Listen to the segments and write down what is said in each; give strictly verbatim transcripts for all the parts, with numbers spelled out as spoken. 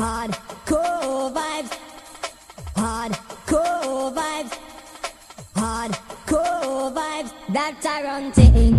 Hardcore vibes. Hardcore vibes. Hardcore vibes. That I run things.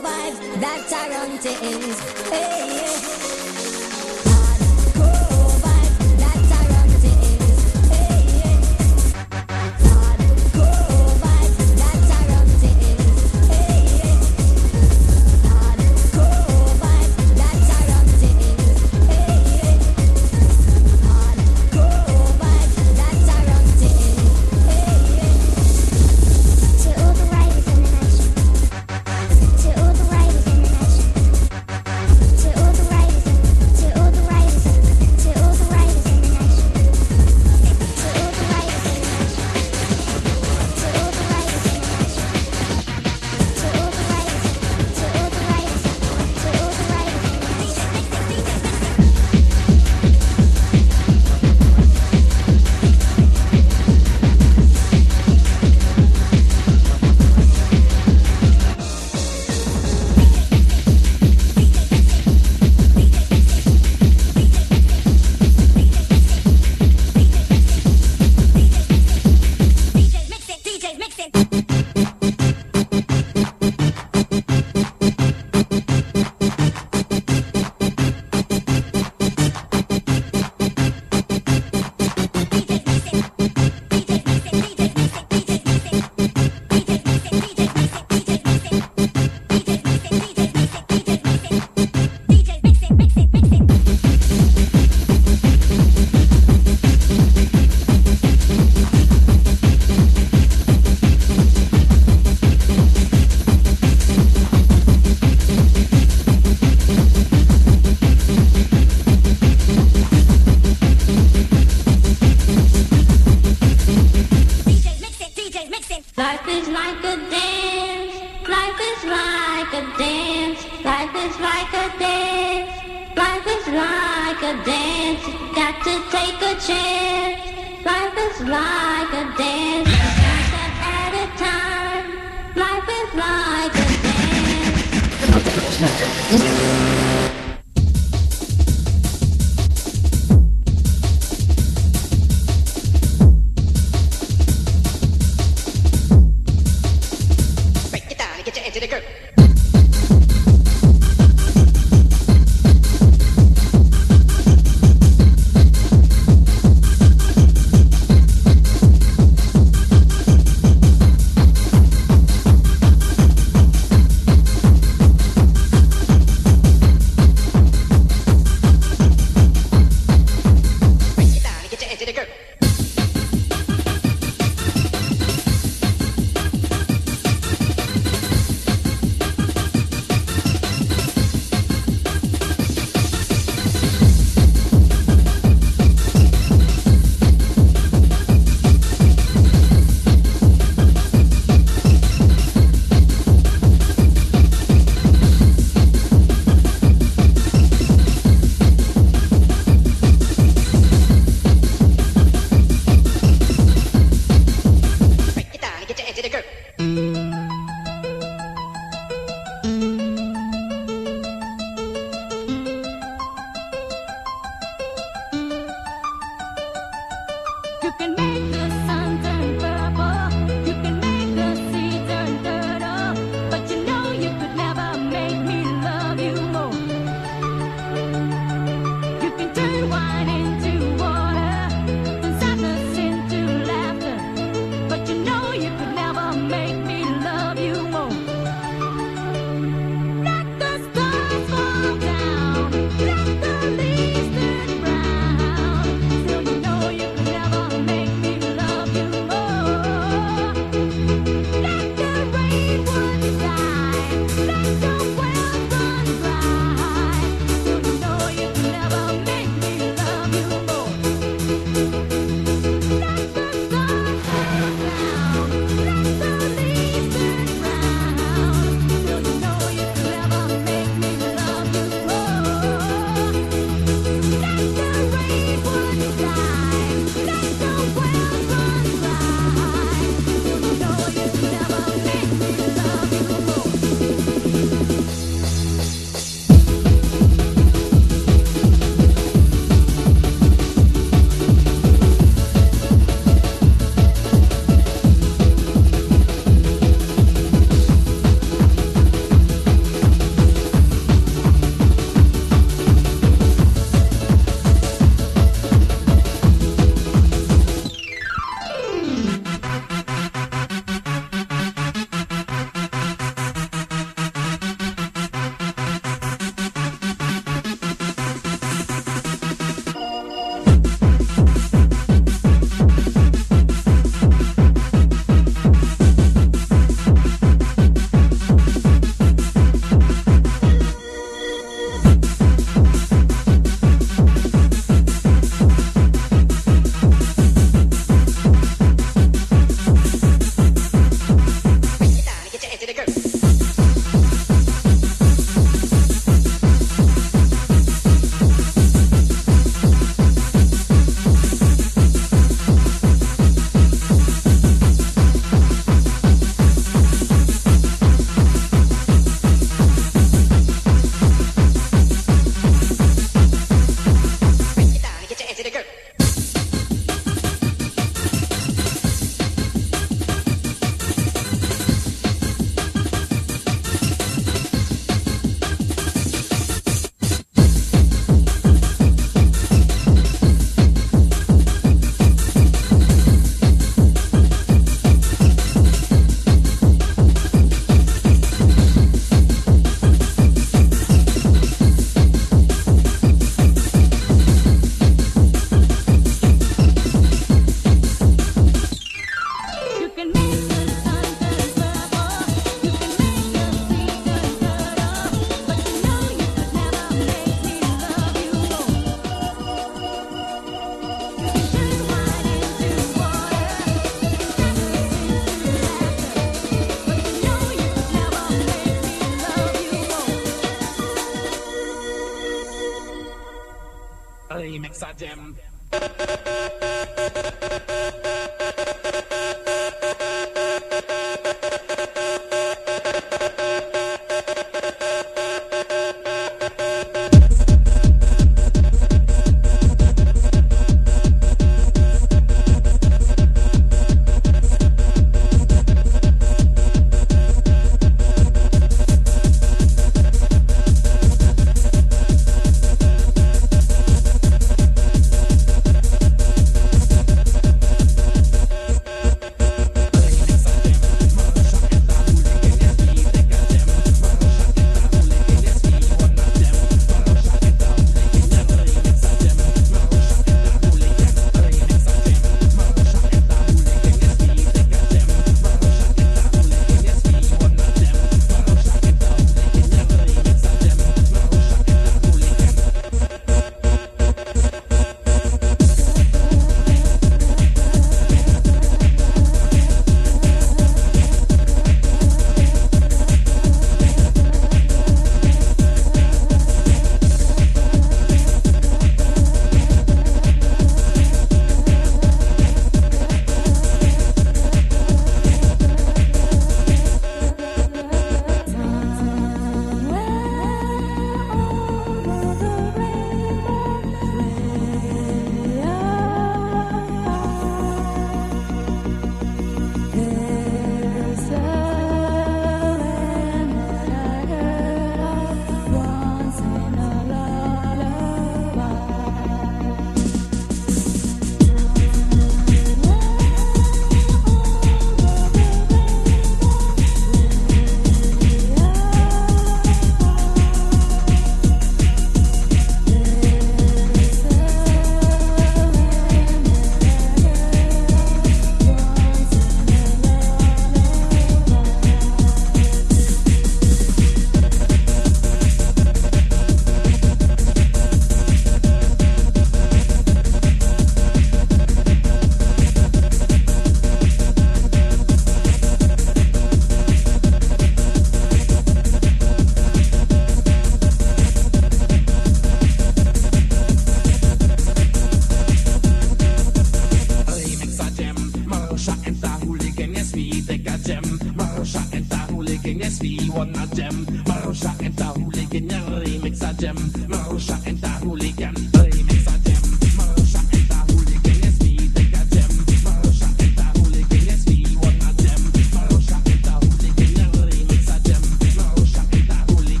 ونجم مروشة انت هوليجن يا الريمكس اجم مروشة انت هوليجن ريمكس اجم مروشة انت هوليجن يسفيدك اجم مروشة انت هوليجن يسفي ونجم مروشة انت هوليجن يا الريمكس اجم مروشة انت هوليجن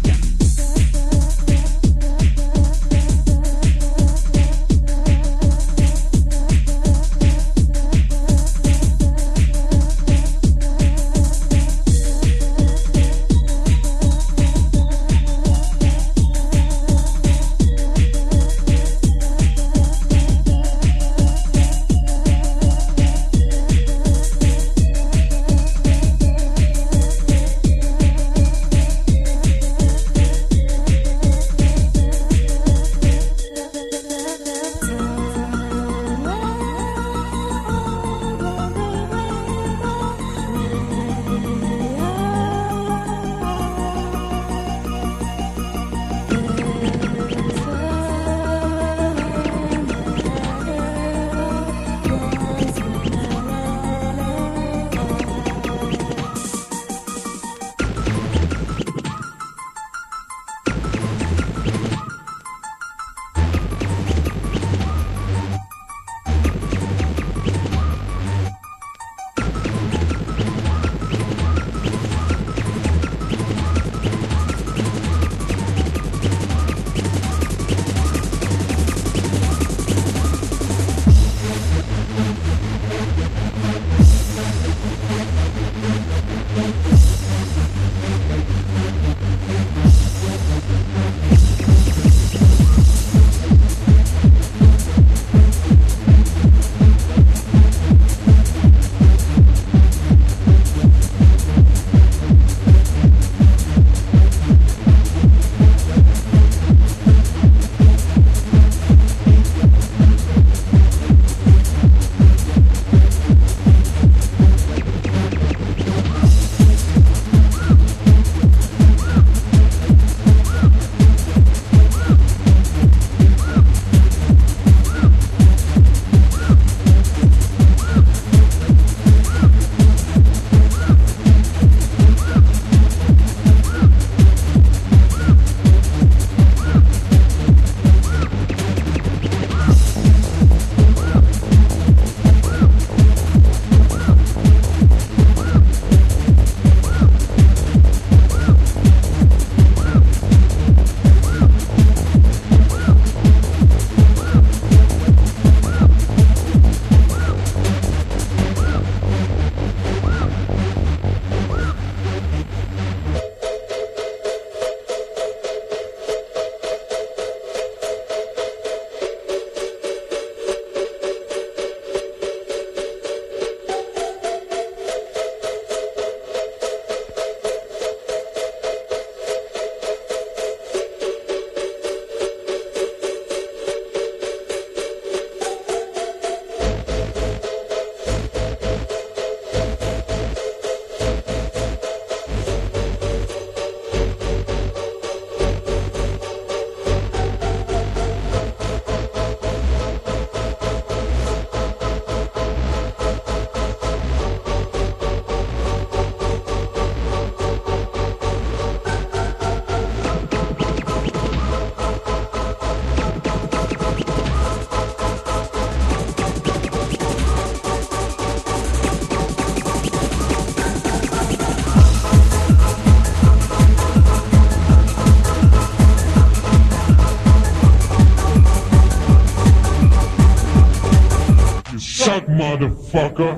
Motherfucker.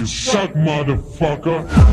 You suck, motherfucker. Motherfucker.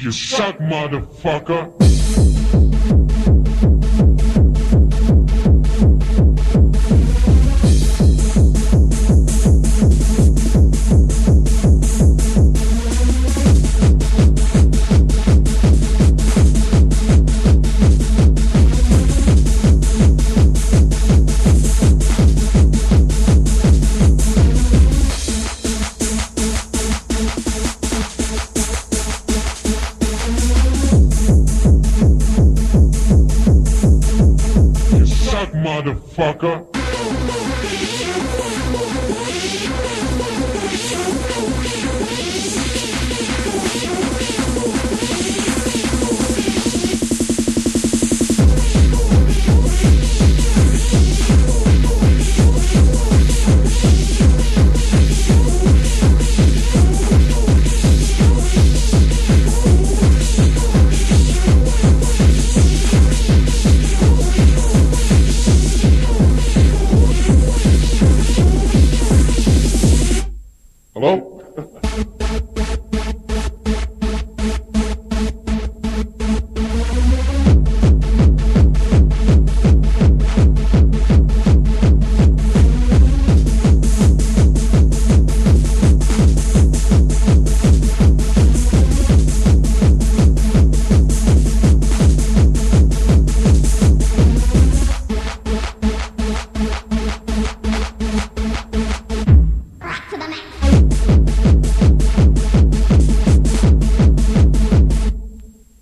You suck, motherfucker. Motherfucker.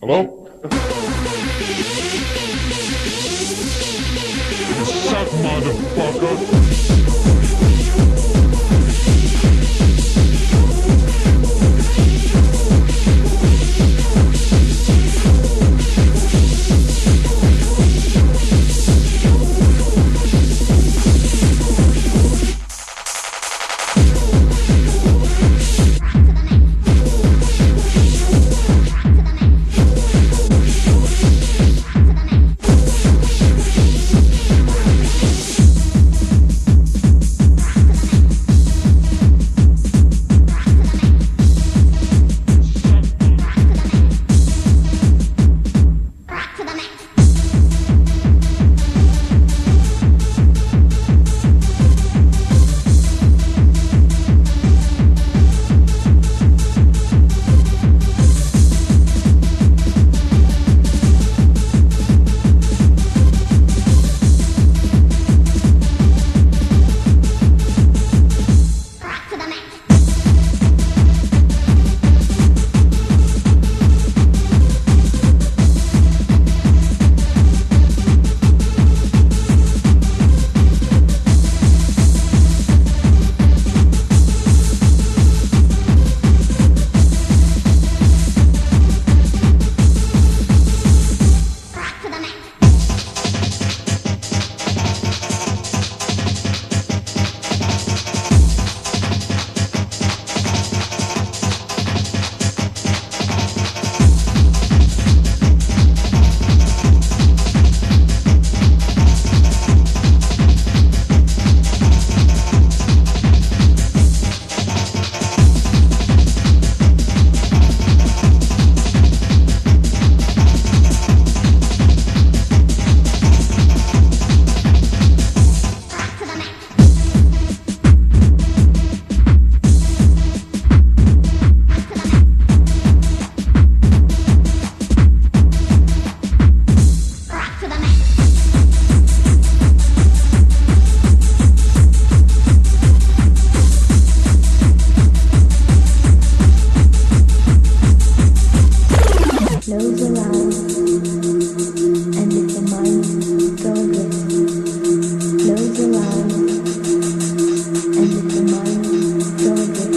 Hello? Hello? You suck, motherfucker. Nose around, and if your mind go drift. Nose around, and if your mind go drift.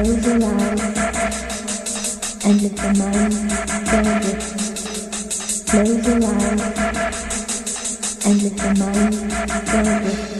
close your eyes and let the mind go with you. Close your eyes and let the mind go with you.